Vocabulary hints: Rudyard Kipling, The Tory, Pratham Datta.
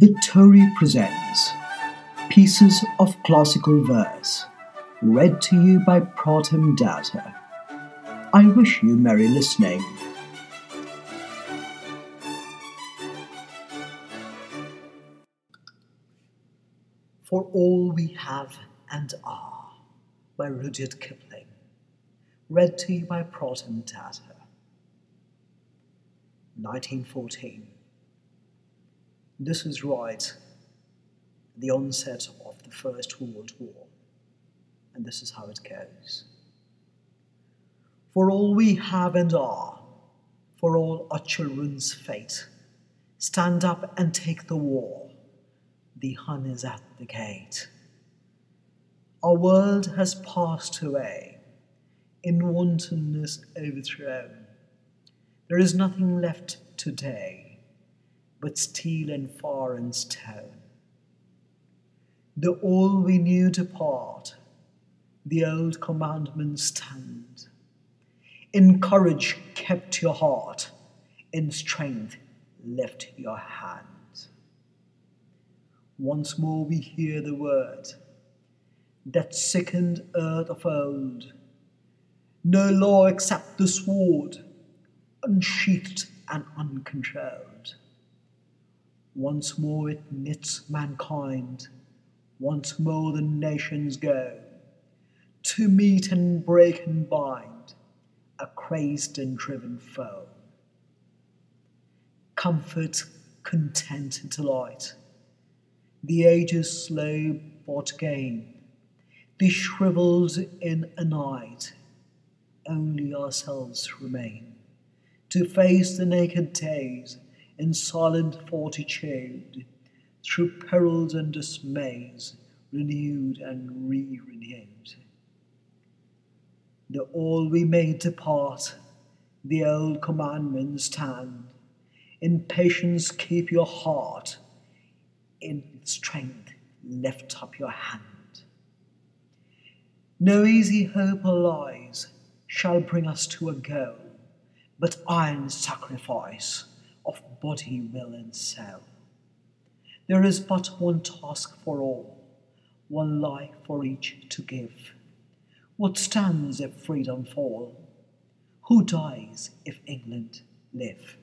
The Tory presents Pieces of Classical Verse, read to you by Pratham Datta. I wish you merry listening. For All We Have and Are, by Rudyard Kipling, read to you by Pratham Datta. 1914. This is right at the onset of the First World War, and this is how it goes. For all we have and are, for all our children's fate, stand up and take the war. The Hun is at the gate. Our world has passed away, in wantonness overthrown. There is nothing left today but steel and fire and stone. The all we knew depart, the old commandments stand. In courage kept your heart, in strength lift your hand. Once more we hear the word, that sickened earth of old. No law except the sword, unsheathed and uncontrolled. Once more it knits mankind, once more the nations go, to meet and break and bind a crazed and driven foe. Comfort, content, and delight, the age's slow bought gain, be shrivelled in a night, only ourselves remain, to face the naked days in silent fortitude, through perils and dismays, renewed and re-renewed. The all we may depart, the old commandments stand. In patience keep your heart, in strength lift up your hand. No easy hope or lies shall bring us to a goal, but iron sacrifice of body, will, and soul. There is but one task for all, one life for each to give. What stands if freedom fall? Who dies if England live?